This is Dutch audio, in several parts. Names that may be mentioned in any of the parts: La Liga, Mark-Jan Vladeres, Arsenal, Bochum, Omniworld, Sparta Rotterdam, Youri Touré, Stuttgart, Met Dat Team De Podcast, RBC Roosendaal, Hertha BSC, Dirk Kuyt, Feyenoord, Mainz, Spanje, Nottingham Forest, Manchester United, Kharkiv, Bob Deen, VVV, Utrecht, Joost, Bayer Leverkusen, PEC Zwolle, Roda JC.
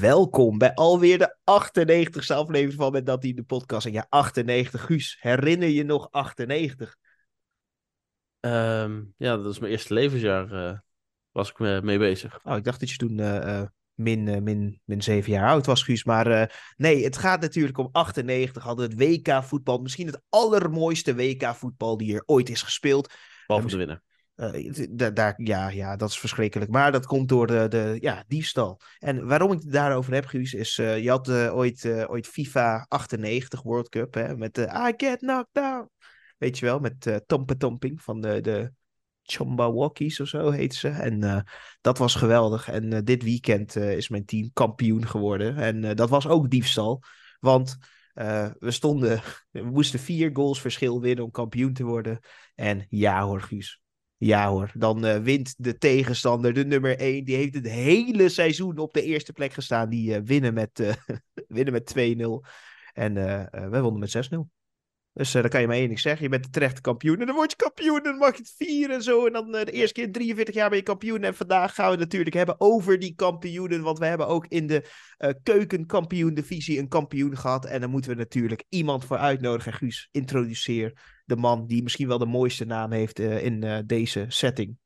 Welkom bij alweer de 98e aflevering van Met Dat Die de Podcast. En ja, 98. Guus, herinner je nog 98? Ja, dat is mijn eerste levensjaar. Was ik mee bezig. Oh, ik dacht dat je toen min 7 jaar oud was, Guus. Maar nee, het gaat natuurlijk om 98. Hadden het WK-voetbal. Misschien het allermooiste WK-voetbal die er ooit is gespeeld. Behalve de winnaar. Ja, dat is verschrikkelijk. Maar dat komt door de diefstal. En waarom ik het daarover heb, Guus, is... je had ooit FIFA 98 World Cup, hè, met I Get Knocked Down. Weet je wel, met Tompa Tomping van de Chumbawakkies of zo heet ze. En dat was geweldig. En dit weekend is mijn team kampioen geworden. En dat was ook diefstal. Want... we moesten 4 goals verschil winnen om kampioen te worden. En ja hoor, Guus. Ja hoor, dan wint de tegenstander, de nummer 1. Die heeft het hele seizoen op de eerste plek gestaan. Die winnen met 2-0. En wij wonnen met 6-0. Dus daar kan je maar één ding zeggen. Je bent de terechte kampioen. En dan word je kampioen en dan mag je het vieren en zo. En dan de eerste keer 43 jaar ben je kampioen. En vandaag gaan we het natuurlijk hebben over die kampioenen. Want we hebben ook in de Keuken Kampioen Divisie een kampioen gehad. En daar moeten we natuurlijk iemand voor uitnodigen. Guus, introduceer de man die misschien wel de mooiste naam heeft in deze setting.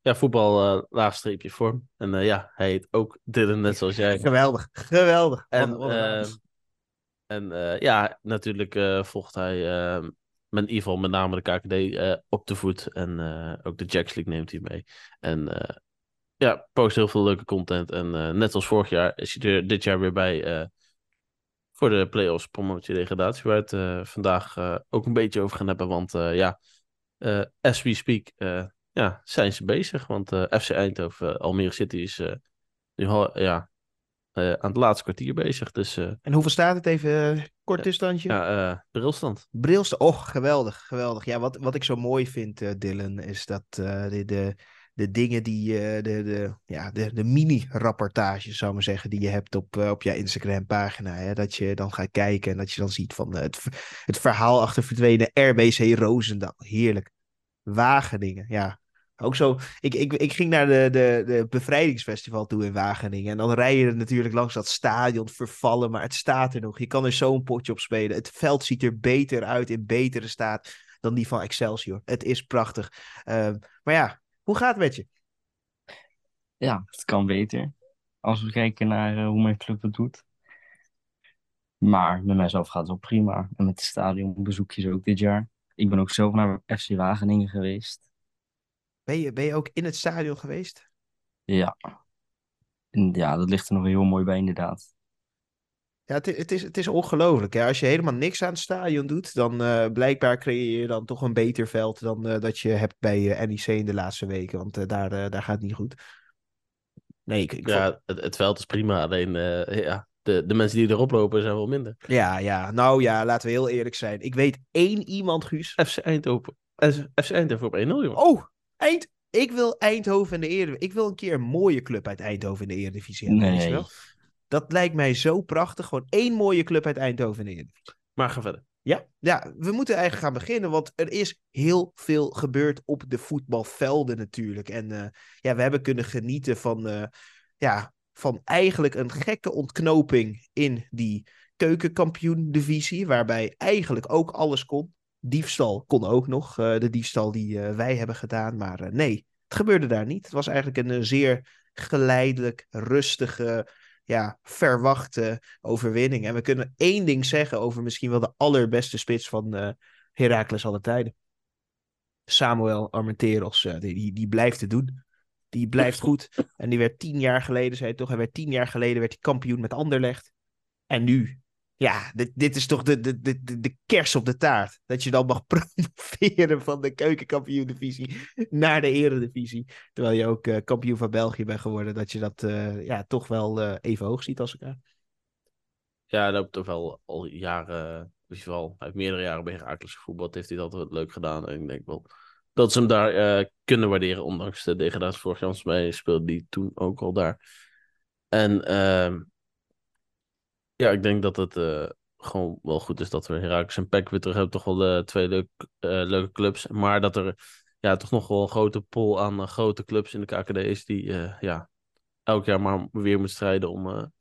Ja, voetbal laagstreepje vorm. En hij heet ook Dylan, net zoals jij. Geweldig, geweldig. En natuurlijk volgt hij met name de KKD op de voet. En ook de Jacks League neemt hij mee. En post heel veel leuke content. En net als vorig jaar is hij er dit jaar weer bij voor de play-offs promotie degradatie. Waar het vandaag ook een beetje over gaan hebben. Want as we speak zijn ze bezig. Want FC Eindhoven, Almere City is nu al... aan het laatste kwartier bezig. Dus, En hoeveel staat het even? Kort distantje? Ja, brilstand. Brilstand. Och, geweldig, geweldig. Ja, wat ik zo mooi vind, Dylan, is dat de dingen die... de mini-rapportage, zou ik maar zeggen, die je hebt op je Instagram-pagina. Hè? Dat je dan gaat kijken en dat je dan ziet van het verhaal achter verdwenen RBC Roosendaal. Heerlijk. Wageningen, ja. Ook zo, ik ging naar de bevrijdingsfestival toe in Wageningen. En dan rij je er natuurlijk langs dat stadion vervallen, maar het staat er nog. Je kan er zo'n potje op spelen. Het veld ziet er beter uit, in betere staat dan die van Excelsior. Het is prachtig. Maar ja, hoe gaat het met je? Ja, het kan beter. Als we kijken naar hoe mijn club het doet. Maar met mijzelf gaat het wel prima. En met de stadionbezoekjes ook dit jaar. Ik ben ook zelf naar FC Wageningen geweest. Ben je ook in het stadion geweest? Ja. Ja, dat ligt er nog heel mooi bij inderdaad. Ja, het is ongelooflijk. Hè? Als je helemaal niks aan het stadion doet, dan blijkbaar creëer je dan toch een beter veld dan dat je hebt bij NEC in de laatste weken. Want daar gaat het niet goed. Nee, het veld is prima. Alleen, de mensen die erop lopen zijn wel minder. Ja. Nou ja, laten we heel eerlijk zijn. Ik weet één iemand, Guus. FC Eindhoven op 1-0, jongen. Oh! Ik wil Eindhoven in de Eredivisie. Ik wil een keer een mooie club uit Eindhoven in de Eredivisie hebben. Nee. Weet je wel? Dat lijkt mij zo prachtig. Gewoon één mooie club uit Eindhoven in de Eredivisie. Maar ga verder. Ja, we moeten eigenlijk gaan beginnen. Want er is heel veel gebeurd op de voetbalvelden natuurlijk. En we hebben kunnen genieten van eigenlijk een gekke ontknoping in die keukenkampioen-divisie. Waarbij eigenlijk ook alles kon. Diefstal kon ook nog, de diefstal die wij hebben gedaan. Maar nee, het gebeurde daar niet. Het was eigenlijk een zeer geleidelijk, rustige, verwachte overwinning. En we kunnen één ding zeggen over misschien wel de allerbeste spits van Heracles alle tijden. Samuel Armenteros, die blijft het doen. Die blijft goed. En die werd 10 jaar geleden, zei hij toch, werd hij kampioen met Anderlecht. En nu... Ja, dit is toch de kers op de taart. Dat je dan mag promoveren van de keukenkampioen-divisie naar de eredivisie. Terwijl je ook kampioen van België bent geworden. Dat je dat toch wel even hoog ziet als elkaar. Ja, dat toch wel al jaren, misschien wel uit meerdere jaren bij Heracles gevoetbald. Heeft hij dat altijd leuk gedaan. En ik denk wel dat ze hem daar kunnen waarderen. Ondanks de degradatie vorig jaar. Mij speelde die toen ook al daar. En... Ja, ik denk dat het gewoon wel goed is dat we Heracles en PEC weer terug hebben. Toch wel 2 leuke clubs. Maar dat er toch nog wel een grote pool aan grote clubs in de KKD is die elk jaar maar weer moet strijden om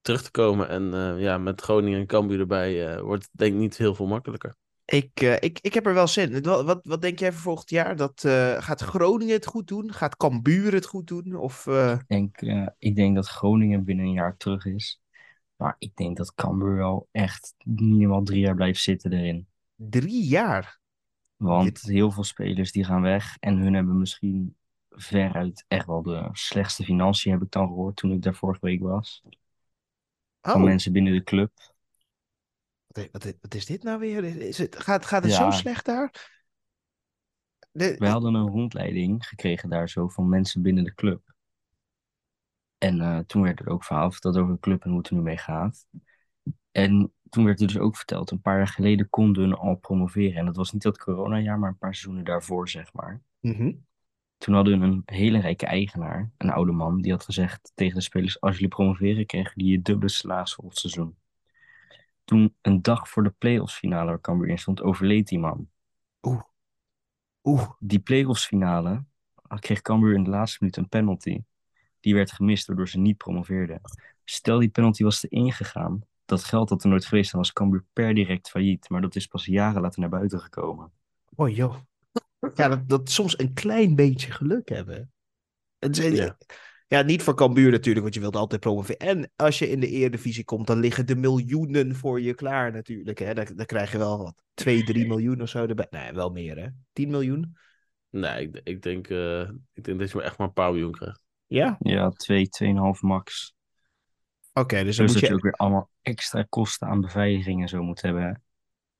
terug te komen. En ja, met Groningen en Cambuur erbij wordt het denk ik niet heel veel makkelijker. Ik heb er wel zin in. Wat denk jij voor volgend jaar? Dat, gaat Groningen het goed doen? Gaat Cambuur het goed doen? Of, Ik denk dat Groningen binnen een jaar terug is. Maar ik denk dat Cambuur wel echt minimaal 3 jaar blijft zitten erin. 3 jaar? Want heel veel spelers die gaan weg. En hun hebben misschien veruit echt wel de slechtste financiën, heb ik dan gehoord toen ik daar vorige week was. Oh. Van mensen binnen de club. Wat is dit nou weer? Gaat het zo slecht daar? We hadden een rondleiding gekregen daar zo van mensen binnen de club. En toen werd er ook verhaal verteld over de club en hoe het er nu mee gaat. En toen werd er dus ook verteld, een paar jaar geleden konden we al promoveren. En dat was niet dat coronajaar, maar een paar seizoenen daarvoor, zeg maar. Mm-hmm. Toen hadden we een hele rijke eigenaar, een oude man, die had gezegd tegen de spelers, als jullie promoveren, krijgen jullie je dubbele salaris voor het seizoen. Toen, een dag voor de play-offs finale waar Cambuur in stond, overleed die man. Oeh. Die play-offs finale kreeg Cambuur in de laatste minuut een penalty. Die werd gemist, waardoor ze niet promoveerden. Stel, die penalty was er ingegaan. Dat geld had er nooit geweest, dan was Cambuur per direct failliet. Maar dat is pas jaren later naar buiten gekomen. Oh joh. Ja, dat soms een klein beetje geluk hebben. Ja, niet voor Cambuur natuurlijk, want je wilt altijd promoveren. En als je in de Eredivisie komt, dan liggen de miljoenen voor je klaar natuurlijk. Hè? Dan krijg je wel 2-3 miljoen of zo erbij. Nee, wel meer hè? 10 miljoen? Nee, ik denk dat je echt maar een paar miljoen krijgt. Ja? Ja, 2,5 max. Oké, dus dan moet je ook weer allemaal extra kosten aan beveiliging en zo moet hebben. Hè?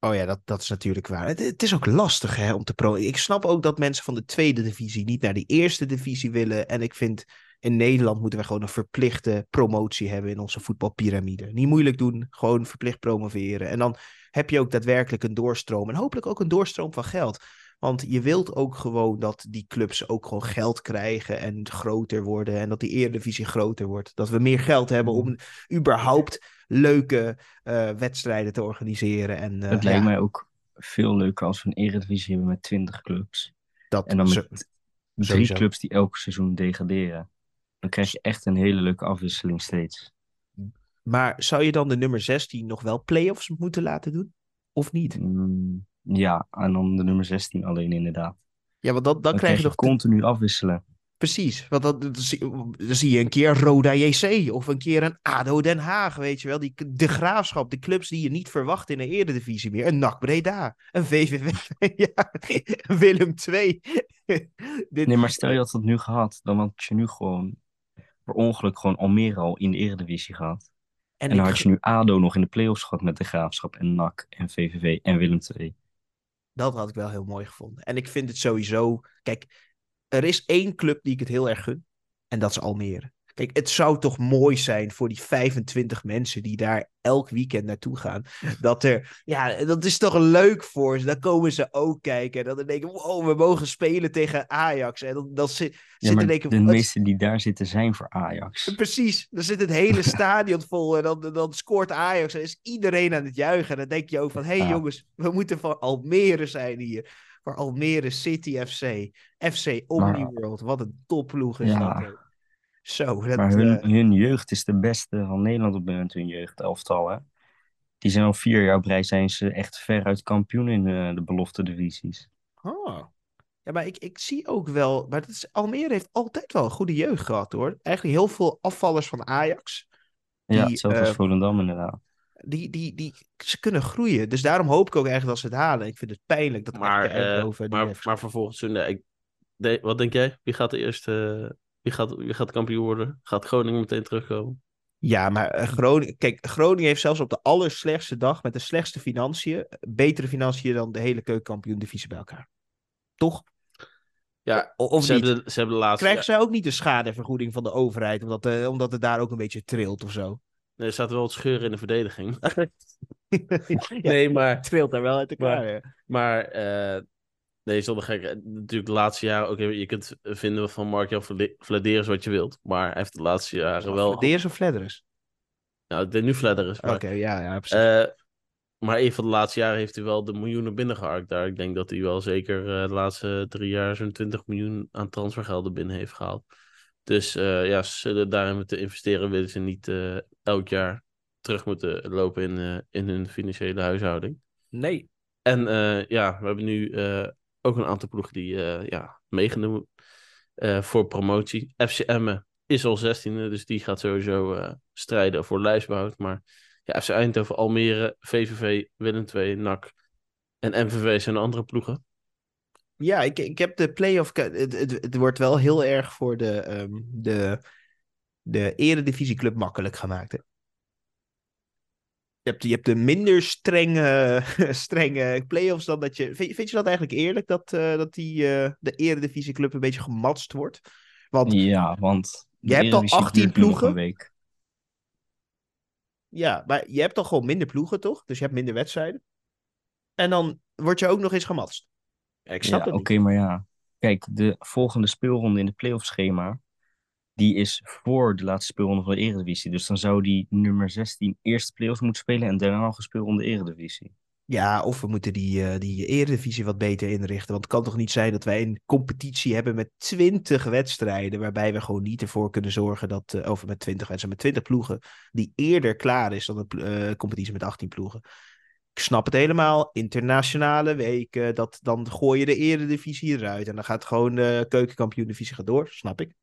Oh ja, dat is natuurlijk waar. Het is ook lastig hè, om te promoveren. Ik snap ook dat mensen van de tweede divisie niet naar die eerste divisie willen. En ik vind, in Nederland moeten we gewoon een verplichte promotie hebben in onze voetbalpyramide. Niet moeilijk doen, gewoon verplicht promoveren. En dan heb je ook daadwerkelijk een doorstroom. En hopelijk ook een doorstroom van geld. Want je wilt ook gewoon dat die clubs ook gewoon geld krijgen en groter worden. En dat die Eredivisie groter wordt. Dat we meer geld hebben om überhaupt leuke wedstrijden te organiseren. En, het lijkt mij ook veel leuker als we een Eredivisie hebben met 20 clubs. En dan met 3 clubs die elk seizoen degraderen. Dan krijg je echt een hele leuke afwisseling steeds. Maar zou je dan de nummer 16 nog wel play-offs moeten laten doen? Of niet? Ja, en dan de nummer 16 alleen inderdaad. Ja, want dan krijg je nog continu afwisselen. Precies, want dan zie je een keer Roda JC of een keer een ADO Den Haag, weet je wel. De Graafschap, de clubs die je niet verwacht in de Eredivisie meer. Een NAC Breda, een VVV, ja, Willem II. Nee, maar stel je had dat nu gehad, dan had je nu gewoon per ongeluk gewoon Almere al in de Eredivisie gehad. En dan had je nu ADO nog in de play-offs gehad met de Graafschap en NAC en VVV en Willem II. Dat had ik wel heel mooi gevonden. En ik vind het sowieso, kijk, er is 1 club die ik het heel erg gun. En dat is Almere. Kijk, het zou toch mooi zijn voor die 25 mensen die daar elk weekend naartoe gaan. Dat is toch leuk voor ze. Dan komen ze ook kijken. En dan denken, wow, we mogen spelen tegen Ajax. En dan zitten denken, de meesten die daar zitten zijn voor Ajax. Precies. Dan zit het hele stadion vol. En dan scoort Ajax. En is iedereen aan het juichen. En dan denk je ook van, hey jongens, we moeten van Almere zijn hier. Maar Almere City FC Omniworld. Wat een topploeg is dat. Zo, maar hun jeugd is de beste van Nederland op het moment, hun jeugdelftal. Hè? Die zijn al 4 jaar op rij, zijn ze echt veruit kampioen in de belofte divisies. Oh. Ja, maar ik zie ook wel, maar Almere heeft altijd wel een goede jeugd gehad hoor. Eigenlijk heel veel afvallers van Ajax. Ja, hetzelfde als Volendam inderdaad. Ze kunnen groeien. Dus daarom hoop ik ook eigenlijk dat ze het halen. Ik vind het pijnlijk dat maar vervolgens, wat denk jij? Wie gaat de eerste? Wie gaat kampioen worden? Gaat Groningen meteen terugkomen? Ja, maar Groningen heeft zelfs op de allerslechtste dag met de slechtste financiën, betere financiën dan de hele Keuken Kampioen Divisie bij elkaar. Toch? Ja, of ze niet. Hebben de laatste, krijgen zij ook niet de schadevergoeding van de overheid, omdat het daar ook een beetje trilt of zo? Nee, er staat wel wat scheuren in de verdediging. Nee, maar het trilt daar wel uit elkaar. Nee, zonder gek. Natuurlijk de laatste jaren ook. Je kunt vinden van Mark-Jan Vladeres wat je wilt. Maar hij heeft de laatste jaren wel... Vladeres of Vladeres? Nou, ik denk nu Vladeres. Oké, ja, precies. Maar een van de laatste jaren heeft hij wel de miljoenen binnengeharkt daar. Ik denk dat hij wel zeker de laatste 3 jaar zo'n 20 miljoen aan transfergelden binnen heeft gehaald. Dus ja, ze zullen daarin moeten investeren, willen ze niet elk jaar terug moeten lopen in hun financiële huishouding. Nee. En ja, we hebben nu ook een aantal ploegen die ja, meegenomen voor promotie. FC Emmen is al 16e, dus die gaat sowieso strijden voor lijfsbehoud. Maar ja, FC Eindhoven, Almere, VVV, Willem II, NAC en MVV zijn andere ploegen. Ja, ik heb de play-off... Het wordt wel heel erg voor de eredivisieclub makkelijk gemaakt, hè? Je hebt de minder strenge play-offs dan dat je... Vind je dat eigenlijk eerlijk, dat de eredivisieclub een beetje gematst wordt? Want, ja, want... Je hebt al 18 ploegen. Week. Ja, maar je hebt al gewoon minder ploegen, toch? Dus je hebt minder wedstrijden. En dan word je ook nog eens gematst. Ik snap het niet. Oké, maar ja. Kijk, de volgende speelronde in het play-off schema... die is voor de laatste speelronde van de Eredivisie. Dus dan zou die nummer 16 eerst play-offs moeten spelen... en daarna nog een speelronde Eredivisie. Ja, of we moeten die Eredivisie wat beter inrichten. Want het kan toch niet zijn dat wij een competitie hebben met 20 wedstrijden... waarbij we gewoon niet ervoor kunnen zorgen dat... over met 20 wedstrijden, met 20 ploegen... die eerder klaar is dan een competitie met 18 ploegen... Ik snap het helemaal. Internationale weken, dan gooi je de eredivisie eruit. En dan gaat gewoon de keukenkampioen-divisie gaat door, snap ik.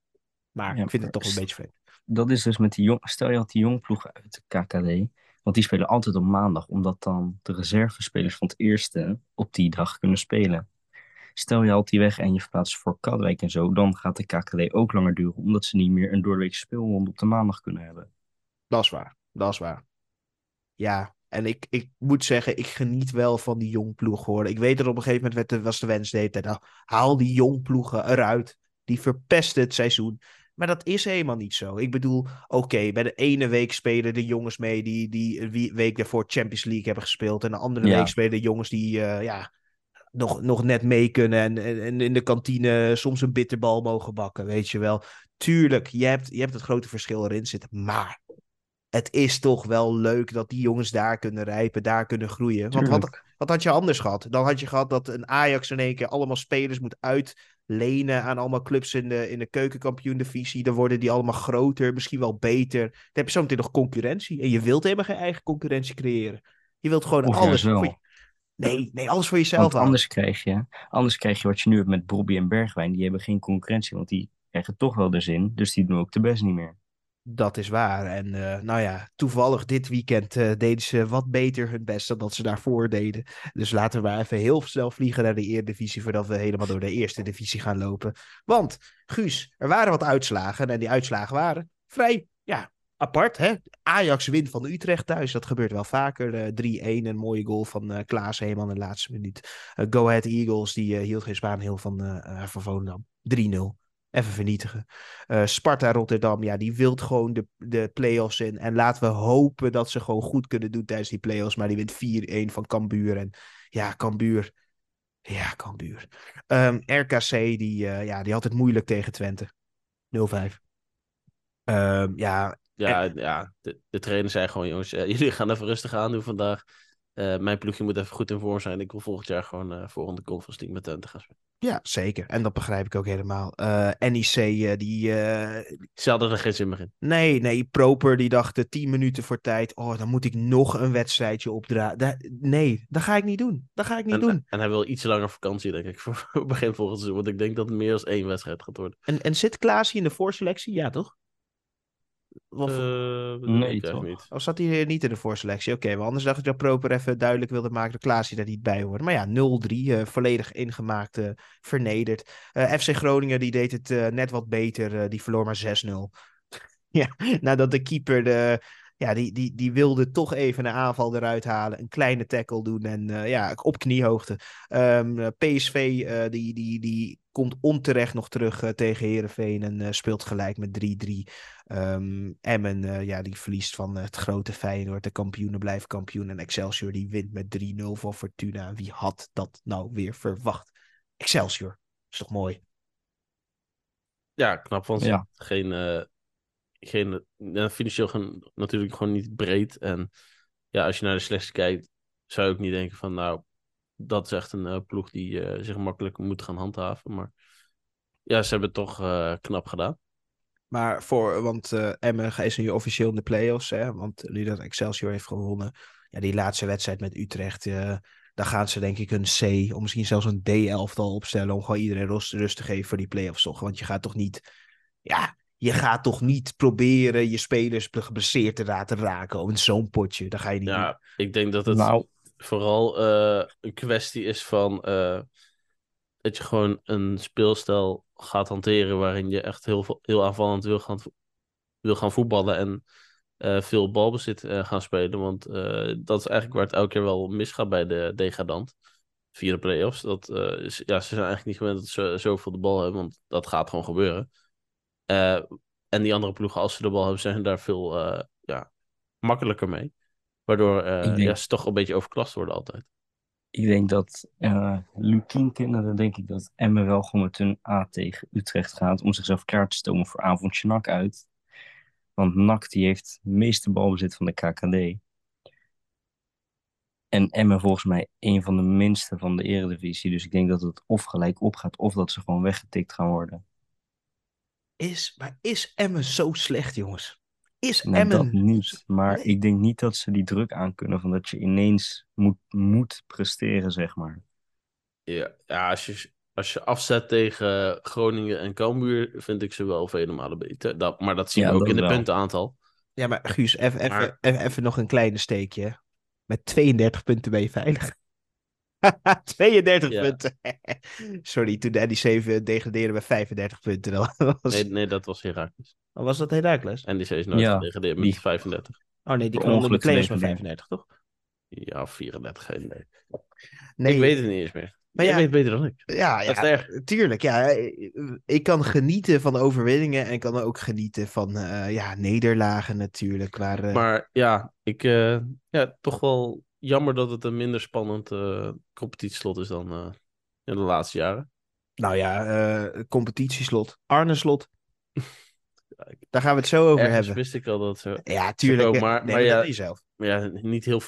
Maar ja, ik vind het toch een beetje vreemd. Dat is dus met die jong... Stel je had die jongploegen uit de KKD. Want die spelen altijd op maandag. Omdat dan de reservespelers van het eerste op die dag kunnen spelen. Stel je haalt die weg en je verplaatst voor Katwijk en zo. Dan gaat de KKD ook langer duren. Omdat ze niet meer een doordeweekse speelronde op de maandag kunnen hebben. Dat is waar. Ja. En ik moet zeggen, ik geniet wel van die jongploeg, hoor. Ik weet dat op een gegeven moment was de wens de hele tijd... Nou, haal die jongploegen eruit. Die verpesten het seizoen. Maar dat is helemaal niet zo. Ik bedoel, oké, bij de ene week spelen de jongens mee... die week daarvoor Champions League hebben gespeeld. En de andere week spelen de jongens die nog net mee kunnen. En in de kantine soms een bitterbal mogen bakken, weet je wel. Tuurlijk, je hebt het grote verschil erin zitten, maar... Het is toch wel leuk dat die jongens daar kunnen rijpen, daar kunnen groeien. Want wat had je anders gehad? Dan had je gehad dat een Ajax in één keer allemaal spelers moet uitlenen aan allemaal clubs in de keukenkampioen-divisie. Dan worden die allemaal groter, misschien wel beter. Dan heb je zometeen nog concurrentie. En je wilt helemaal geen eigen concurrentie creëren. Je wilt gewoon alles voor je... Nee, alles voor jezelf. Want anders krijg je wat je nu hebt met Bobby en Bergwijn. Die hebben geen concurrentie, want die krijgen toch wel de zin. Dus die doen ook de best niet meer. Dat is waar. En nou ja, toevallig dit weekend deden ze wat beter hun best dan dat ze daarvoor deden. Dus laten we maar even heel snel vliegen naar de Eredivisie voordat we helemaal door de Eerste Divisie gaan lopen. Want, Guus, er waren wat uitslagen en die uitslagen waren vrij apart, hè? Ajax wint van Utrecht thuis, dat gebeurt wel vaker. 3-1, een mooie goal van Klaas Heeman in de laatste minuut. Go Ahead Eagles, die hield geen spaan heel van Volendam. 3-0. Even vernietigen. Sparta Rotterdam, ja, die wil gewoon de play-offs in. En laten we hopen dat ze gewoon goed kunnen doen tijdens die play-offs. Maar die wint 4-1 van Cambuur. En Cambuur. RKC, die had het moeilijk tegen Twente. 0-5. De trainers zijn gewoon, jongens, jullie gaan even rustig aan doen vandaag. Mijn ploegje moet even goed in vorm zijn. Ik wil volgend jaar gewoon voor de Conference League met Twente gaan spelen. Ja, zeker. En dat begrijp ik ook helemaal. NEC, ze hadden er geen zin meer in. Nee. Proper, die dacht 10 minuten voor tijd. Oh, dan moet ik nog een wedstrijdje opdraaien. Nee, dat ga ik niet doen. En hij wil iets langer vakantie, denk ik, voor begin volgend seizoen. Want ik denk dat het meer dan 1 wedstrijd gaat worden. En zit Klaas hier in de voorselectie? Ja, toch? Nee, toch niet. Of zat hij niet in de voorselectie? Oké, maar anders dacht ik dat Proper even duidelijk wilde maken dat Klaas hier daar niet bij hoort. Maar ja, 0-3, volledig ingemaakt, vernederd. FC Groningen, die deed het net wat beter. Die verloor maar 6-0. Ja, nadat de keeper... Die wilde toch even een aanval eruit halen. Een kleine tackle doen en op kniehoogte. PSV, die komt onterecht nog terug tegen Heerenveen en speelt gelijk met 3-3. Emmen, die verliest van het grote Feyenoord. De kampioenen blijven kampioen. En Excelsior, die wint met 3-0 van Fortuna. Wie had dat nou weer verwacht? Excelsior, is toch mooi? Ja, knap van ze. Ja. Financieel gewoon, natuurlijk gewoon niet breed. En ja, als je naar de selectie kijkt, zou ik niet denken van nou, dat is echt een ploeg die zich makkelijk moet gaan handhaven. Maar ja, ze hebben het toch knap gedaan. Maar want Emmen is nu officieel in de play-offs. Hè? Want nu dat Excelsior heeft gewonnen. Ja, die laatste wedstrijd met Utrecht. Daar gaan ze denk ik een C. Of misschien zelfs een D-elftal opstellen. Om gewoon iedereen rust te geven voor die play-offs toch. Want je gaat toch niet... Ja, je gaat toch niet proberen je spelers geblesseerd te laten raken. Om zo'n potje. Daar ga je niet doen. Ik denk dat het vooral een kwestie is van... dat je gewoon een speelstijl gaat hanteren waarin je echt heel aanvallend wil gaan voetballen en veel balbezit gaan spelen. Want dat is eigenlijk waar het elke keer wel misgaat bij de degradant via de play-offs. Dat, ze zijn eigenlijk niet gewend dat ze zoveel de bal hebben, want dat gaat gewoon gebeuren. En die andere ploegen, als ze de bal hebben, zijn daar veel makkelijker mee. Waardoor ze toch een beetje overklast worden altijd. Ik denk dat Lukien kinderen, dan denk ik dat Emmen wel gewoon met hun A tegen Utrecht gaat om zichzelf klaar te stomen voor avondje NAC uit. Want NAC die heeft het meeste balbezit van de KKD. En Emmen volgens mij een van de minste van de eredivisie. Dus ik denk dat het of gelijk opgaat of dat ze gewoon weggetikt gaan worden. Maar is Emmen zo slecht, jongens? Dat niet, maar nee. Ik denk niet dat ze die druk aankunnen van dat je ineens moet presteren, zeg maar. Ja, als je afzet tegen Groningen en Cambuur, vind ik ze wel vele malen beter. Maar dat zien we ook in de puntenaantal. Ja, maar Guus, even nog een kleine steekje. Met 32 punten ben je veilig. 32 punten. Sorry, toen de NEC degradeerde bij 35 punten. Dat was... Nee, dat was Heracles. Oh, was dat Heracles? NEC is nooit gedegradeerd met 35. Oh nee, die kwam onder de players met 35, toch? Ja, 34. Nee. Ik weet het niet eens meer. Maar jij weet beter dan ik. Ja, tuurlijk. Ja. Ik kan genieten van de overwinningen en ik kan ook genieten van nederlagen natuurlijk. Maar toch wel... Jammer dat het een minder spannend competitieslot is dan in de laatste jaren. Nou ja, competitieslot. Arne-slot. Daar gaan we het zo over hebben. Wist ik al dat zo. Ja, tuurlijk. Ook, maar zelf. Maar ja, niet heel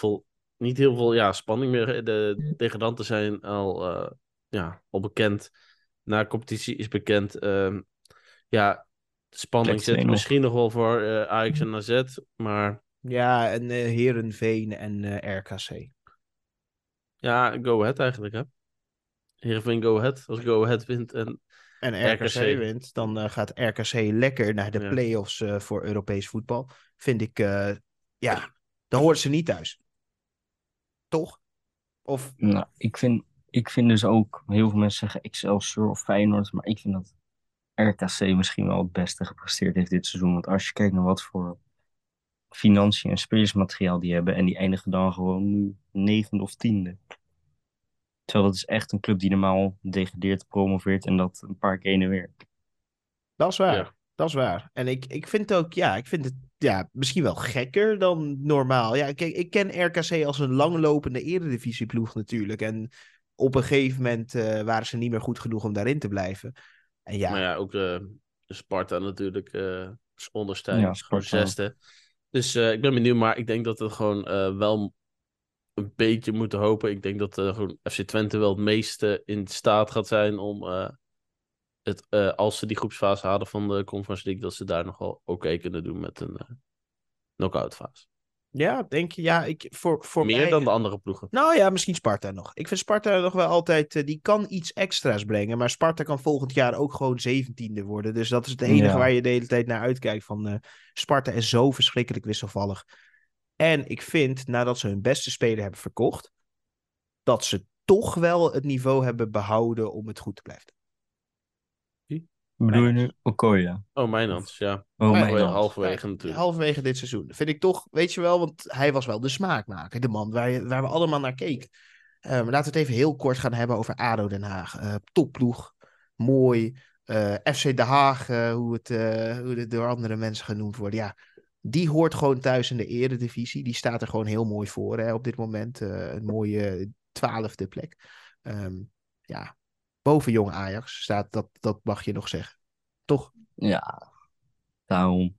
veel spanning meer. De degradanten zijn al bekend. Na competitie is bekend. Spanning zit misschien nog wel voor Ajax en AZ, maar... Ja, en Heerenveen en RKC. Ja, Go Ahead eigenlijk, hè? Heerenveen, Go Ahead. Als Go Ahead wint en RKC wint, dan gaat RKC lekker naar de play-offs voor Europees voetbal. Vind ik, dan hoort ze niet thuis. Toch? Of... Nou, ik vind dus ook, heel veel mensen zeggen Excelsior of Feyenoord, maar ik vind dat RKC misschien wel het beste gepresteerd heeft dit seizoen. Want als je kijkt naar wat voor... financiën en spelersmateriaal die hebben en die eindigen dan gewoon nu 9e of 10e. Terwijl dat is echt een club die normaal degradeert, promoveert en dat een paar keer en weer. Dat is waar, dat is waar. En ik vind het ook, misschien wel gekker dan normaal. Ja, kijk, ik ken RKC als een langlopende eredivisieploeg natuurlijk en op een gegeven moment waren ze niet meer goed genoeg om daarin te blijven. En ja. Maar ja, ook Sparta natuurlijk ondersteunt, gewoon 6e. Dus ik ben benieuwd, maar ik denk dat we gewoon wel een beetje moeten hopen. Ik denk dat gewoon FC Twente wel het meeste in staat gaat zijn om als ze die groepsfase hadden van de Conference League, dat ze daar nogal oké kunnen doen met een knock-out fase. Ja, denk je. Ja, voor meer mij... dan de andere ploegen. Nou ja, misschien Sparta nog. Ik vind Sparta nog wel altijd... die kan iets extra's brengen. Maar Sparta kan volgend jaar ook gewoon 17e worden. Dus dat is het enige waar je de hele tijd naar uitkijkt. Van Sparta is zo verschrikkelijk wisselvallig. En ik vind, nadat ze hun beste speler hebben verkocht... dat ze toch wel het niveau hebben behouden om het goed te blijven. Bedoel je nu Okoya? Oh, Mijnans, ja. Halverwege natuurlijk. Halverwege dit seizoen. Vind ik toch, weet je wel, want hij was wel de smaakmaker. De man waar we allemaal naar keken. Laten we het even heel kort gaan hebben over ADO Den Haag. Topploeg, mooi. FC De Haag, hoe het door andere mensen genoemd wordt. Ja, die hoort gewoon thuis in de eredivisie. Die staat er gewoon heel mooi voor op dit moment. Een mooie 12e plek. Boven jong Ajax staat, dat mag je nog zeggen. Toch? Ja, daarom.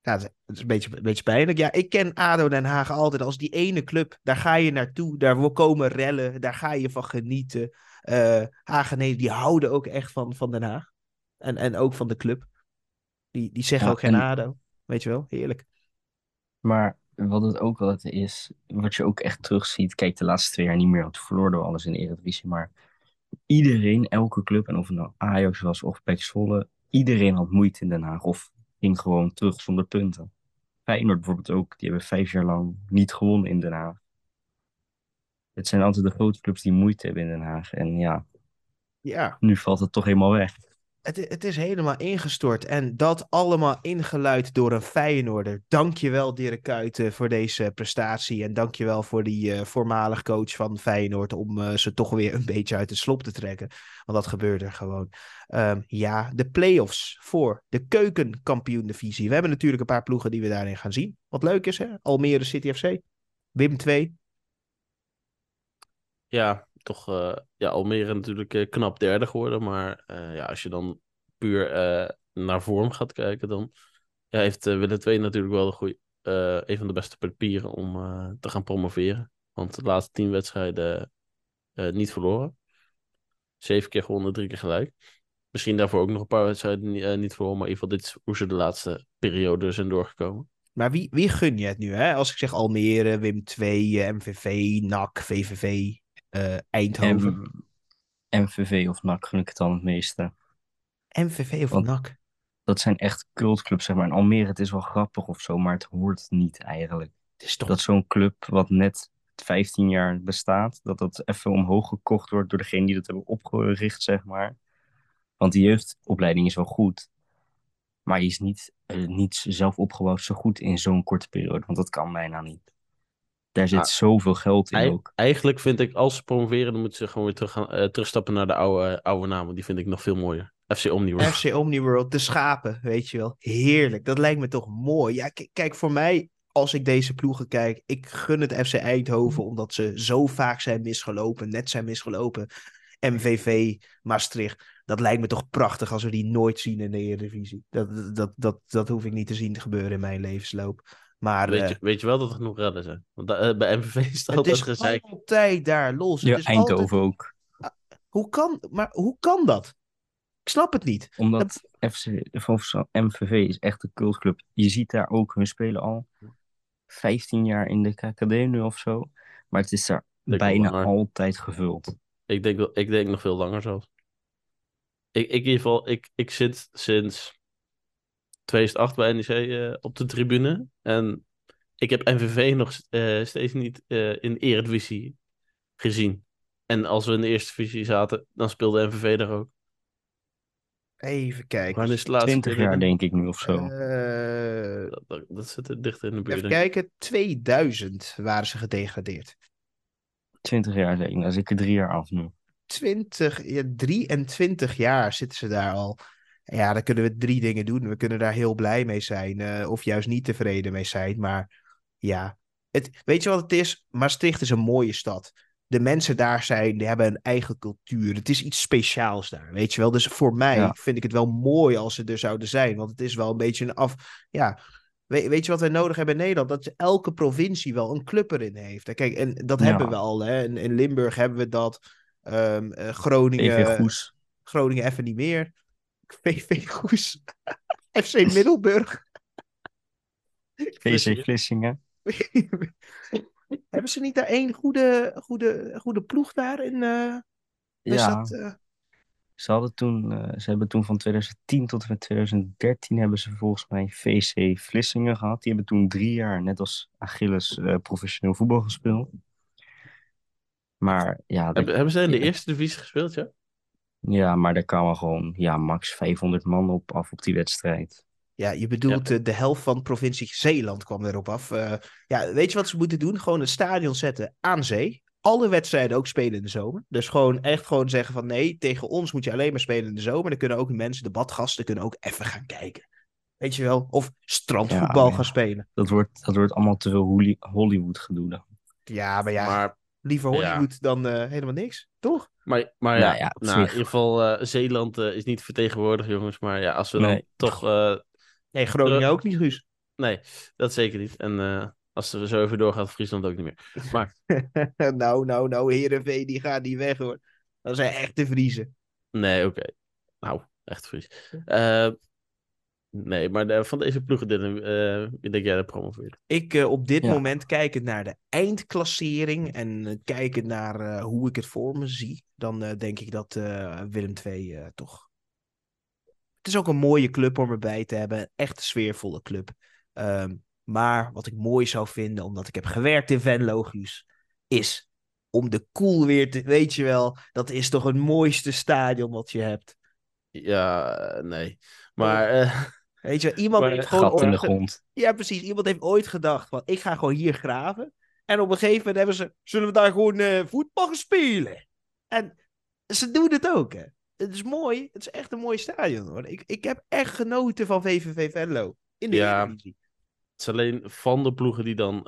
Ja, het is een beetje pijnlijk. Ja, ik ken ADO Den Haag altijd als die ene club. Daar ga je naartoe, daar komen rellen, daar ga je van genieten. Hagenezen, die houden ook echt van Den Haag. En ook van de club. Die zeggen ook geen ADO. Weet je wel, heerlijk. Maar wat het ook wel is, wat je ook echt terugziet... Kijk, de laatste 2 jaar niet meer, want verloren we alles in de Eredivisie. Maar iedereen, elke club, en of het nou Ajax was of PSV, iedereen had moeite in Den Haag of ging gewoon terug zonder punten. Feyenoord bijvoorbeeld ook, die hebben 5 jaar lang niet gewonnen in Den Haag. Het zijn altijd de grote clubs die moeite hebben in Den Haag. En ja. Nu valt het toch helemaal weg. Het is helemaal ingestort. En dat allemaal ingeluid door een Feyenoorder. Dankjewel Dirk Kuyt voor deze prestatie. En dankjewel voor die voormalig coach van Feyenoord... om ze toch weer een beetje uit de slop te trekken. Want dat gebeurde er gewoon. De play-offs voor de Keuken Kampioen Divisie. We hebben natuurlijk een paar ploegen die we daarin gaan zien. Wat leuk is, hè? Almere City FC. Willem II. Ja, toch Almere natuurlijk knap derde geworden. Maar als je dan puur naar vorm gaat kijken, dan heeft Willem II natuurlijk wel een van de beste papieren om te gaan promoveren. Want de laatste 10 wedstrijden niet verloren. 7 keer gewonnen, 3 keer gelijk. Misschien daarvoor ook nog een paar wedstrijden niet verloren. Maar in ieder geval, dit is hoe ze de laatste periode zijn doorgekomen. Maar wie gun je het nu, hè? Als ik zeg Almere, Willem II, MVV, NAC, VVV... Eindhoven. MVV of NAC gun ik het dan het meeste. MVV of NAC? Dat zijn echt cultclubs, zeg maar. In Almere, het is wel grappig of zo, maar het hoort niet eigenlijk. Dat zo'n club wat net 15 jaar bestaat, dat even omhoog gekocht wordt door degene die dat hebben opgericht, zeg maar. Want die jeugdopleiding is wel goed, maar die is niet zelf opgebouwd zo goed in zo'n korte periode, want dat kan bijna niet. Daar zit zoveel geld in ook. Eigenlijk vind ik, als ze promoveren... dan moeten ze gewoon weer terugstappen naar de oude namen. Die vind ik nog veel mooier. FC Omniworld, de schapen, weet je wel. Heerlijk, dat lijkt me toch mooi. Ja, kijk, voor mij, als ik deze ploegen kijk... ik gun het FC Eindhoven... omdat ze zo vaak zijn misgelopen. MVV, Maastricht. Dat lijkt me toch prachtig als we die nooit zien in de Eredivisie. Dat hoef ik niet te zien gebeuren in mijn levensloop. Maar, weet je wel dat er genoeg redden zijn? Want bij MVV staat het is gezeik. Altijd daar los. Ja, het is Eindhoven altijd... ook. Hoe kan dat? Ik snap het niet. Omdat MVV is echt een cultclub. Je ziet daar ook, hun spelen al 15 jaar in de KKD nu of zo. Maar het is daar bijna altijd gevuld. Ik denk nog veel langer zelfs. Ik zit sinds... 2008 bij NEC op de tribune. En ik heb MVV nog steeds niet in de Eredivisie gezien. En als we in de Eerste Divisie zaten, dan speelde MVV daar ook. Even kijken. Is 20 jaar denk ik nu of zo. Dat zit er dichter in de buurt. Even kijken, 2000 waren ze gedegradeerd. 20 jaar denk ik, dan zit ik er 3 jaar af nu. 23 jaar zitten ze daar al. Ja, dan kunnen we 3 dingen doen. We kunnen daar heel blij mee zijn. Of juist niet tevreden mee zijn. Maar ja, weet je wat het is? Maastricht is een mooie stad. De mensen daar die hebben een eigen cultuur. Het is iets speciaals daar, weet je wel. Dus voor mij vind ik het wel mooi als ze er zouden zijn. Want het is wel een beetje een Ja, weet je wat wij nodig hebben in Nederland? Dat elke provincie wel een club erin heeft. En kijk, en dat hebben we al. Hè? In Limburg hebben we dat. Groningen even niet meer. VV Goes, FC Middelburg, VC Vlissingen. Hebben ze niet daar één goede ploeg daar in? Ze hebben toen van 2010 tot en met 2013 hebben ze volgens mij VC Vlissingen gehad. Die hebben toen 3 jaar, net als Achilles, professioneel voetbal gespeeld. Maar ja, hebben ze in de Eerste Divisie gespeeld, ja? Ja, maar daar kwamen gewoon max 500 man op af op die wedstrijd. Ja, je bedoelt de helft van provincie Zeeland kwam erop af. Weet je wat ze moeten doen? Gewoon het stadion zetten aan zee. Alle wedstrijden ook spelen in de zomer. Dus gewoon zeggen van nee, tegen ons moet je alleen maar spelen in de zomer. Dan kunnen ook mensen, de badgasten, kunnen ook even gaan kijken. Weet je wel? Of strandvoetbal gaan spelen. Dat wordt allemaal te veel Hollywood gedoe dan. Ja, maar ja... Liever Hollywood dan helemaal niks, toch? In ieder geval, Zeeland is niet vertegenwoordigd, jongens. Maar ja, als we dan toch... Groningen ook niet, Guus. Nee, dat zeker niet. En als we zo even doorgaan, Friesland ook niet meer. Maar... nou, Heerenveen, die gaat niet weg, hoor. Dat zijn echte Vriezen. Nee, oké. Nou, echt Fries. Nee, maar van deze ploegen denk jij dat promoveert? Ik op dit moment, kijkend naar de eindklassering en kijkend naar hoe ik het voor me zie, dan denk ik dat Willem II toch... Het is ook een mooie club om erbij te hebben. Een echt sfeervolle club. Maar wat ik mooi zou vinden, omdat ik heb gewerkt in Venlo, Guus, is om de koel weer te... Weet je wel, dat is toch het mooiste stadion wat je hebt? Ja, nee. Maar... weet je, iemand heeft gewoon gat in de grond. Ja, precies. Iemand heeft ooit gedacht van, ik ga gewoon hier graven. En op een gegeven moment hebben ze... Zullen we daar gewoon voetbal gaan spelen? En ze doen het ook, hè. Het is mooi. Het is echt een mooi stadion, hoor. Ik heb echt genoten van VVV Venlo. In de Eredivisie. Het is alleen van de ploegen die dan...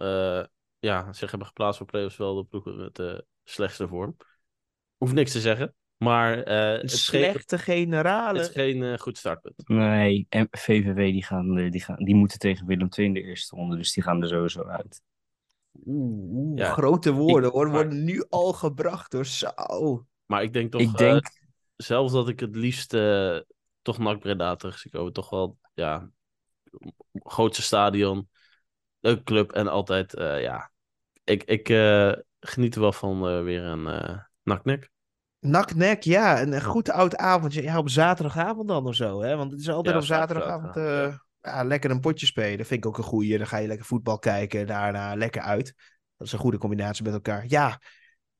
zich hebben geplaatst voor play-offs, wel de ploegen met de slechtste vorm. Hoeft niks te zeggen. Maar het slechte generale. Het is geen goed startpunt. Nee, en VVV die moeten tegen Willem II in de eerste ronde. Dus die gaan er sowieso uit. Grote woorden worden nu al gebracht door Sao. Maar ik denk toch... zelfs dat ik het liefst toch NAC Breda terug zie komen. Toch wel, grootste stadion. Leuke club en altijd, Ik geniet er wel van weer een NAC-NEC. NAC-NEC, ja. Een goed oud avondje. Ja, op zaterdagavond dan of zo. Hè? Want het is altijd op zaterdagavond lekker een potje spelen. Vind ik ook een goeie. Dan ga je lekker voetbal kijken. Daarna lekker uit. Dat is een goede combinatie met elkaar. Ja,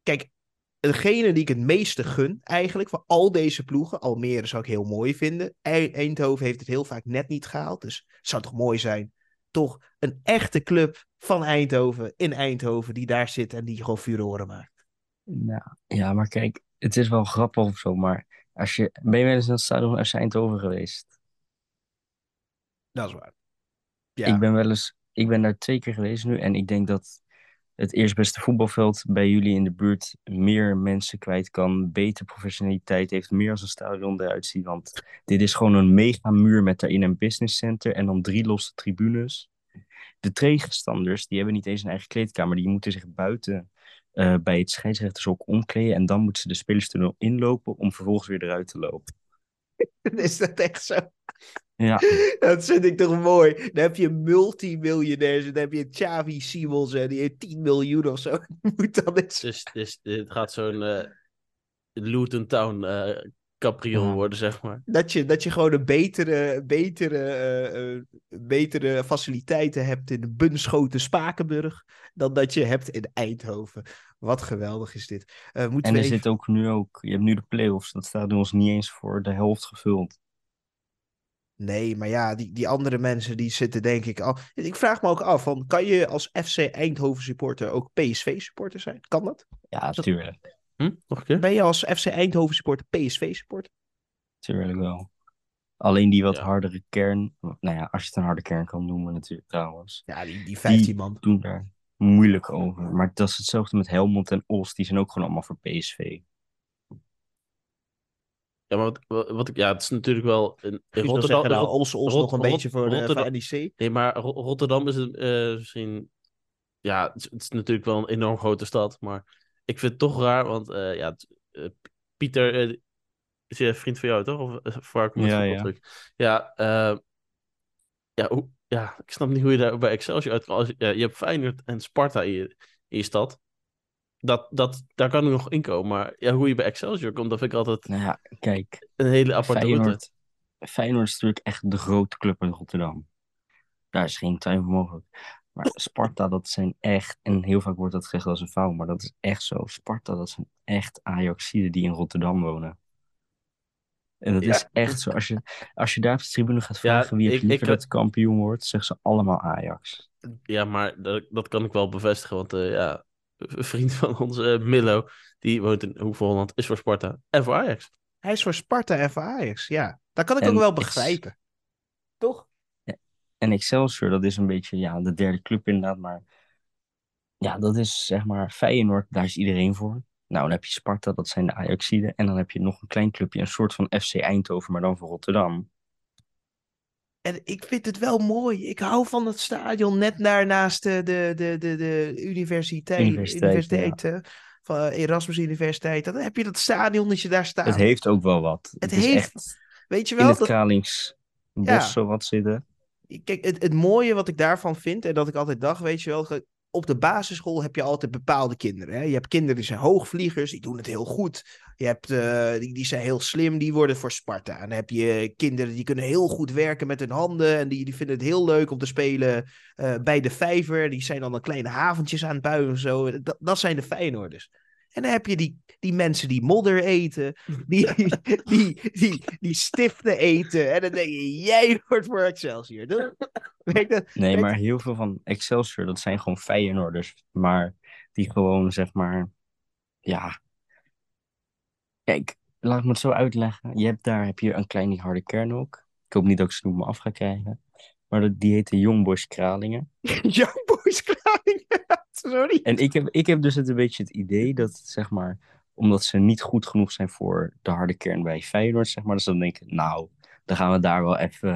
kijk. Degene die ik het meeste gun eigenlijk van al deze ploegen. Almere zou ik heel mooi vinden. Eindhoven heeft het heel vaak net niet gehaald. Dus het zou toch mooi zijn. Toch een echte club van Eindhoven in Eindhoven die daar zit en die gewoon furoren maakt. Nou, ja, maar kijk, het is wel grappig of zo, maar ben je wel eens in het stadion van FC Eindhoven geweest? Dat is waar. Ja. Ik ben daar 2 keer geweest nu en ik denk dat het eerstbeste voetbalveld bij jullie in de buurt meer mensen kwijt kan, beter professionaliteit heeft, meer als een stadion eruit ziet. Want dit is gewoon een mega muur met daarin een businesscenter en dan 3 losse tribunes. De tegenstanders, die hebben niet eens een eigen kleedkamer. Die moeten zich buiten bij het scheidsrechtershok omkleden en dan moeten ze de spelerstunnel inlopen om vervolgens weer eruit te lopen. Is dat echt zo? Ja. Dat vind ik toch mooi. Dan heb je multimiljonairs. Dan heb je Xavi Simons. Die heeft 10 miljoen of zo. Moet dan eens... Dus het gaat zo'n Luton Town Capriol worden, zeg maar. Dat je gewoon een betere faciliteiten hebt in de Bunschoten Spakenburg dan dat je hebt in Eindhoven. Wat geweldig is dit. Zit ook nu ook... Je hebt nu de play-offs. Dat staat ons niet eens voor de helft gevuld. Nee, maar ja, die andere mensen die zitten denk ik al... Ik vraag me ook af, van, kan je als FC Eindhoven supporter ook PSV supporter zijn? Kan dat? Ja, tuurlijk. Nog een keer? Ben je als FC Eindhoven supporter PSV supporter? Tuurlijk wel. Alleen die wat hardere kern... Nou ja, als je het een harde kern kan noemen natuurlijk trouwens. Ja, die 15 man. Die doen daar moeilijk over. Maar dat is hetzelfde met Helmond en Os. Die zijn ook gewoon allemaal voor PSV. Ja, maar het is natuurlijk wel... Rotterdam is nog een beetje voor de NEC. Nee, maar Rotterdam is misschien... Ja, het is natuurlijk wel een enorm grote stad. Maar ik vind het toch raar, want Pieter... is een vriend van jou, toch? Of ik snap niet hoe je daar bij Excelsior uitkomt. Je hebt Feyenoord en Sparta in je stad. Daar kan ik nog in komen. Maar hoe je bij Excelsior komt, dat vind ik altijd een hele aparte route. Feyenoord is natuurlijk echt de grote club in Rotterdam. Daar is geen twijfel mogelijk. Maar Sparta, dat zijn echt... En heel vaak wordt dat gezegd als een fout, maar dat is echt zo. Sparta, dat zijn echt Ajaxiden die in Rotterdam wonen. En dat is echt zo. Als je daar op de tribune gaat vragen wie het liever dat kampioen wordt, zeggen ze allemaal Ajax. Ja, maar dat kan ik wel bevestigen, want een vriend van ons, Milo, die woont in Hoek van Holland, is voor Sparta en voor Ajax. Hij is voor Sparta en voor Ajax, ja. Dat kan ik ook wel begrijpen. Toch? Ja. En Excelsior, dat is een beetje de derde club inderdaad, maar dat is zeg maar Feyenoord, daar is iedereen voor. Nou, dan heb je Sparta, dat zijn de Ajaxiden. En dan heb je nog een klein clubje, een soort van FC Eindhoven, maar dan voor Rotterdam. En ik vind het wel mooi. Ik hou van het stadion net daarnaast de universiteit van Erasmus Universiteit. Dan heb je dat stadion dat je daar staat. Het heeft ook wel wat. Het heeft, echt, weet je wel. In het Dus zo wat zitten. Kijk, het mooie wat ik daarvan vind, en dat ik altijd dacht, weet je wel, op de basisschool heb je altijd bepaalde kinderen. Hè? Je hebt kinderen die zijn hoogvliegers, die doen het heel goed. Je hebt die zijn heel slim, die worden voor Sparta. En dan heb je kinderen die kunnen heel goed werken met hun handen en die vinden het heel leuk om te spelen bij de vijver. Die zijn dan kleine haventjes aan het buien en zo. Dat zijn de Feyenoorders. En dan heb je die mensen die modder eten, die stiften eten. En dan denk je, jij wordt voor Excelsior. Nee, maar heel veel van Excelsior, dat zijn gewoon Feyenoorders. Maar die gewoon, zeg maar, ja... Kijk, laat me het zo uitleggen. Heb je een kleine harde kern ook. Ik hoop niet dat ik ze noemen af ga krijgen. Maar die heette Youngboys Kralingen. Youngboys Kralingen? Sorry. En ik heb dus het idee dat, zeg maar, omdat ze niet goed genoeg zijn voor de harde kern bij Feyenoord, zeg maar, dus dan denk ik, nou, dan gaan we daar wel even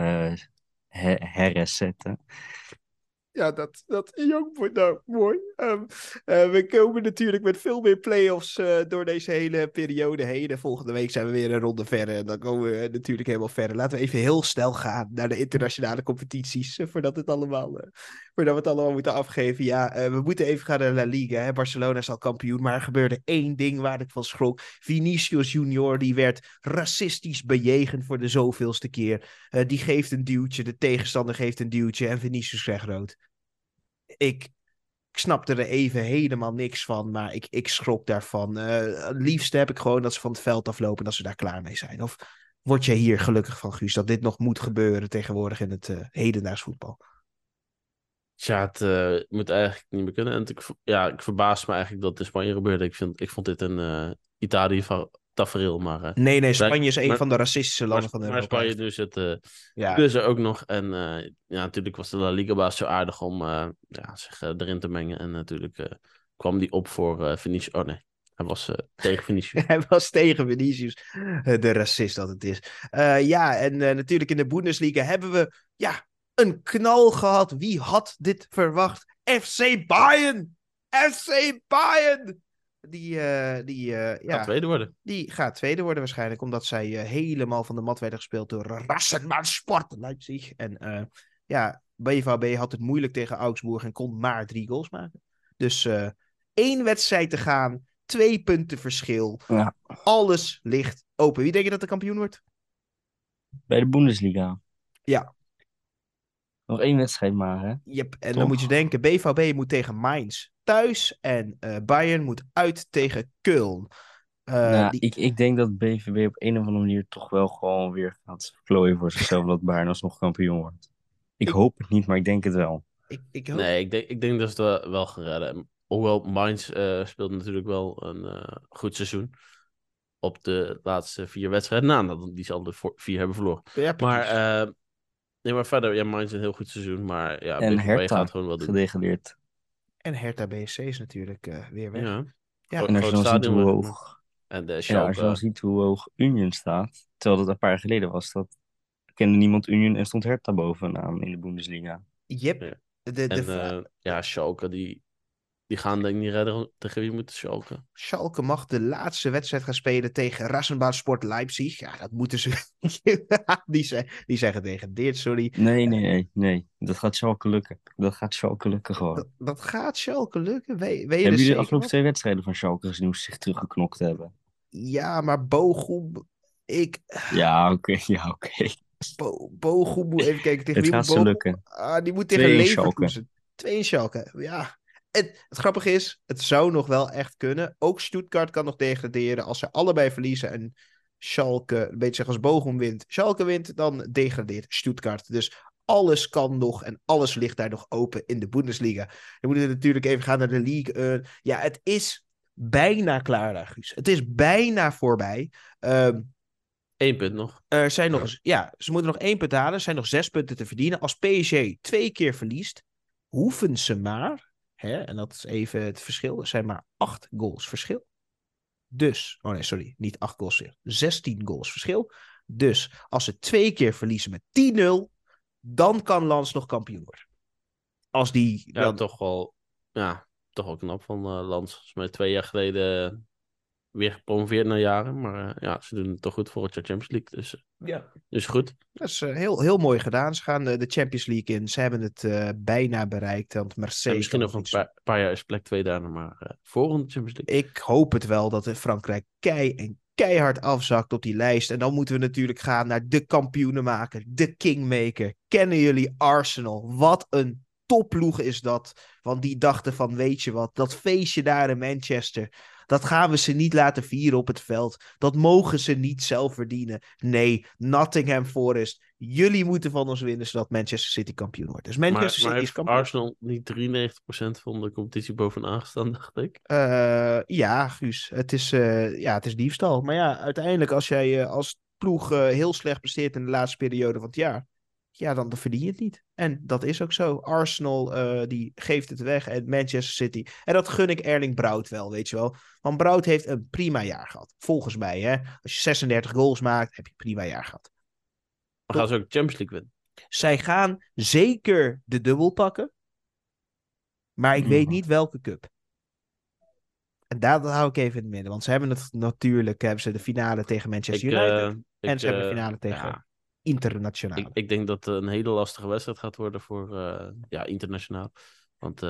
herresetten. Ja, dat is ook mooi. We komen natuurlijk met veel meer play-offs door deze hele periode heen. En volgende week zijn we weer een ronde verder. En dan komen we natuurlijk helemaal verder. Laten we even heel snel gaan naar de internationale competities. Voordat we het allemaal moeten afgeven. Ja, we moeten even gaan naar La Liga. Hè? Barcelona is al kampioen. Maar er gebeurde één ding waar ik van schrok. Vinicius Junior, die werd racistisch bejegend voor de zoveelste keer. Die geeft een duwtje. De tegenstander geeft een duwtje. En Vinicius krijgt rood. Ik snapte er even helemaal niks van, maar ik schrok daarvan. Het liefste heb ik gewoon dat ze van het veld aflopen en dat ze daar klaar mee zijn. Of word je hier gelukkig van, Guus, dat dit nog moet gebeuren tegenwoordig in het hedendaags voetbal? Ja, het moet eigenlijk niet meer kunnen. En ik verbaas me eigenlijk dat het in Spanje gebeurde. Ik vond dit een Italië tafereel, maar... Nee, Spanje is een van de racistische landen van Europa. Maar Spanje dus dus er ook nog. En natuurlijk was de La Liga-baas zo aardig om zich erin te mengen. En natuurlijk kwam die op voor Vinicius. Oh nee, hij was tegen Vinicius. Hij was tegen Vinicius. De racist dat het is. Natuurlijk in de Bundesliga hebben we een knal gehad. Wie had dit verwacht? FC Bayern! FC Bayern! Die gaat tweede worden waarschijnlijk, omdat zij helemaal van de mat werden gespeeld door Rasenmann Sport Leipzig. En BVB had het moeilijk tegen Augsburg en kon maar 3 goals maken. Dus 1 wedstrijd te gaan, 2 punten verschil. Ja. Alles ligt open. Wie denk je dat de kampioen wordt? Bij de Bundesliga. Ja. Nog 1 wedstrijd maar, hè? Yep. En dan moet je denken, BVB moet tegen Mainz thuis en Bayern moet uit tegen Köln. Ik denk dat BVB op een of andere manier toch wel gewoon weer gaat klooien voor zichzelf dat Bayern alsnog kampioen wordt. Ik hoop het niet, maar ik denk het wel. Ik denk dat ze het wel gaan redden. Hoewel Mainz speelt natuurlijk wel een goed seizoen. Op de laatste 4 wedstrijden nadat die ze al de 4 hebben verloren. Ja, maar... Nee, maar verder, Mainz een heel goed seizoen, maar BVB gaat gewoon wel doen. Gedegradeerd. En Hertha BSC is natuurlijk weer weg. Ja. Ja. En als je dan ziet hoe hoog, Union staat, terwijl dat een paar jaar geleden was, dat kende niemand Union en stond Hertha bovenaan in de Bundesliga. Yep. Ja. Schalke, die gaan denk ik niet redden. Tegen wie moet Schalke? Schalke mag de laatste wedstrijd gaan spelen tegen Rasenbaan Sport Leipzig. Ja, dat moeten ze. die zijn gedegradeerd, sorry. Nee. Dat gaat Schalke lukken. Dat gaat Schalke lukken. Hebben jullie de afgelopen 2 wedstrijden van Schalke gezien hoe ze zich teruggeknokt hebben? Ja, maar Bochum... Ja, oké. Bochum moet even kijken tegen wie moet Bochum. Het gaat ze lukken. Die moet tegen Leverkusen. 2 in Schalke, ja. Het grappige is, het zou nog wel echt kunnen. Ook Stuttgart kan nog degraderen. Als ze allebei verliezen en Schalke, een beetje als Bochum wint, Schalke wint, dan degradeert Stuttgart. Dus alles kan nog en alles ligt daar nog open in de Bundesliga. Dan moeten we natuurlijk even gaan naar de League. Het is bijna klaar daar, Guus. Het is bijna voorbij. 1 punt nog. Er zijn nog eens, ze moeten nog 1 punt halen. Er zijn nog 6 punten te verdienen. Als PSG 2 keer verliest, hoeven ze maar... En dat is even het verschil. Er zijn maar 8 goals verschil. Dus, niet 8 goals verschil. 16 goals verschil. Dus als ze 2 keer verliezen met 10-0, dan kan Lans nog kampioen worden. Als die... Ja, dan... toch wel knap van Lans. Volgens mij 2 jaar geleden weer gepromoveerd na jaren. Maar ja, ze doen het toch goed voor het Champions League. Dus, ja. Dus goed. Dat is heel mooi gedaan. Ze gaan de Champions League in. Ze hebben het bijna bereikt. Want Marseille misschien nog een paar jaar is plek 2 daar nog maar voor de Champions League. Ik hoop het wel dat Frankrijk keihard afzakt op die lijst. En dan moeten we natuurlijk gaan naar de kampioenenmaker. De kingmaker. Kennen jullie Arsenal? Wat een topploeg is dat. Want die dachten van, weet je wat, dat feestje daar in Manchester, dat gaan we ze niet laten vieren op het veld. Dat mogen ze niet zelf verdienen. Nee, Nottingham Forest. Jullie moeten van ons winnen, zodat Manchester City kampioen wordt. Dus Manchester City is kampioen. Arsenal niet 93% van de competitie bovenaan gestaan, dacht ik? Ja, Guus. Het is diefstal. Maar ja, uiteindelijk als jij als ploeg heel slecht presteert in de laatste periode van het jaar, ja, dan verdien je het niet. En dat is ook zo. Arsenal, die geeft het weg. En Manchester City. En dat gun ik Erling Braut wel, weet je wel. Want Braut heeft een prima jaar gehad. Volgens mij, hè. Als je 36 goals maakt, heb je een prima jaar gehad. Maar gaan ze ook de Champions League winnen? Zij gaan zeker de dubbel pakken. Maar ik weet niet welke cup. En dat hou ik even in het midden. Want ze hebben het natuurlijk, hebben ze de finale tegen Manchester United. En ze hebben de finale tegen... Ja. Internationaal. Ik denk dat het een hele lastige wedstrijd gaat worden voor internationaal. Want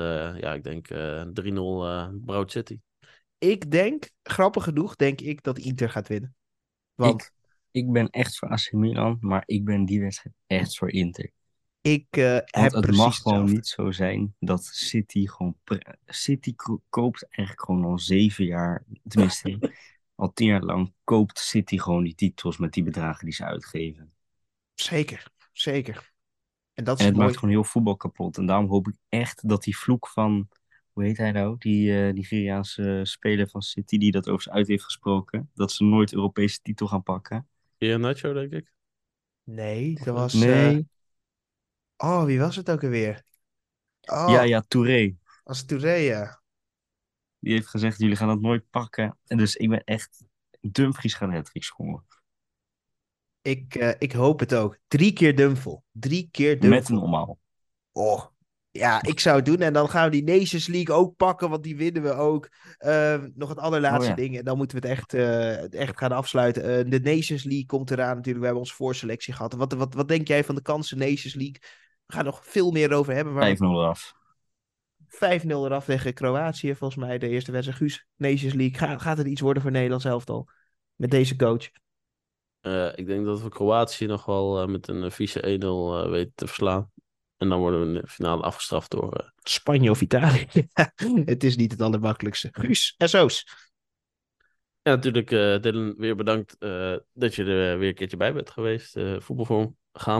ik denk 3-0 Broad City. Ik denk, grappig genoeg, denk ik dat Inter gaat winnen. Want ik ben echt voor AC Milan, maar ik ben die wedstrijd echt voor Inter. Het mag gewoon niet zo zijn dat City gewoon... City koopt eigenlijk gewoon al 7 jaar, tenminste al 10 jaar lang, koopt City gewoon die titels met die bedragen die ze uitgeven. Zeker. En dat is het mooi. Maakt gewoon heel voetbal kapot. En daarom hoop ik echt dat die vloek van, hoe heet hij nou? Die Nigeriaanse speler van City, die dat overigens uit heeft gesproken, dat ze nooit Europese titel gaan pakken. Iheanacho, denk ik. Nee, dat was... Nee. Oh, wie was het ook alweer? Oh. Ja, Touré. Als Touré, ja. Die heeft gezegd, jullie gaan dat nooit pakken. En dus ik ben echt... Dumfries gaan hat-trick scoren. Ik hoop het ook. 3 keer Dumfries. 3 keer Dumfries. Met een omhaal. Oh, ja, ik zou het doen. En dan gaan we die Nations League ook pakken, want die winnen we ook. Nog het allerlaatste ding. En dan moeten we het echt gaan afsluiten. De Nations League komt eraan natuurlijk. We hebben onze voorselectie gehad. Wat denk jij van de kansen Nations League? We gaan nog veel meer over hebben. 5-0 eraf. 5-0 eraf tegen Kroatië. Volgens mij de eerste wedstrijd. Guus, Nations League. Gaat het iets worden voor Nederlands elftal? Met deze coach. Ik denk dat we Kroatië nog wel met een vieze 1-0 weten te verslaan. En dan worden we in de finale afgestraft door... Spanje of Italië. Het is niet het allermakkelijkste. Guus, SO's. Ja, natuurlijk, Dylan, weer bedankt dat je er weer een keertje bij bent geweest. Voetbalvorm. Ga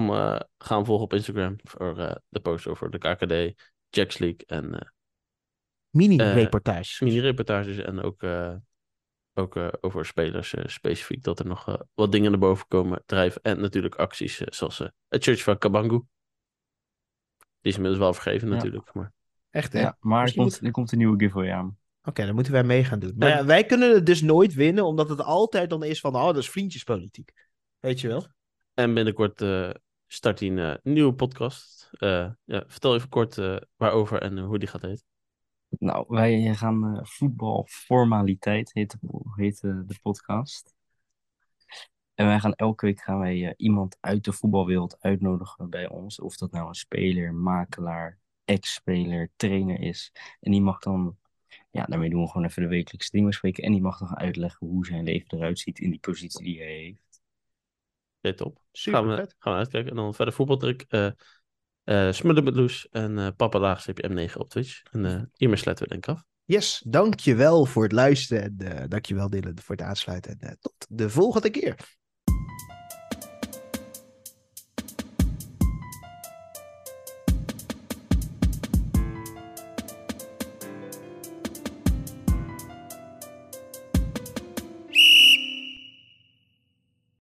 hem volgen op Instagram voor de post over de KKD, Jacks League en... mini-reportages. Mini-reportages en ook... Ook over spelers specifiek, dat er nog wat dingen naar boven komen drijven. En natuurlijk acties zoals het Church van Kabangu. Die is inmiddels wel vergeven natuurlijk. Maar... Echt hè? Ja, maar er komt een nieuwe giveaway aan. Oké, dan moeten wij mee gaan doen. Maar ja, wij kunnen het dus nooit winnen, omdat het altijd dan is van, dat is vriendjespolitiek. Weet je wel? En binnenkort start hij een nieuwe podcast. Vertel even kort waarover en hoe die gaat heten. Nou, wij gaan voetbalformaliteit heet de podcast. En wij gaan elke week iemand uit de voetbalwereld uitnodigen bij ons. Of dat nou een speler, makelaar, ex-speler, trainer is. En die mag dan, daarmee doen we gewoon even de wekelijkse dingen bespreken. En die mag dan gaan uitleggen hoe zijn leven eruit ziet in die positie die hij heeft. Ja, top. Super gaan we uitkijken. En dan verder voetbaltruc. Smullen met Loes en papa-m9 op Twitch. En hiermee sluiten we denk ik af. Yes, dankjewel voor het luisteren. En dankjewel Dylan voor het aansluiten. En tot de volgende keer.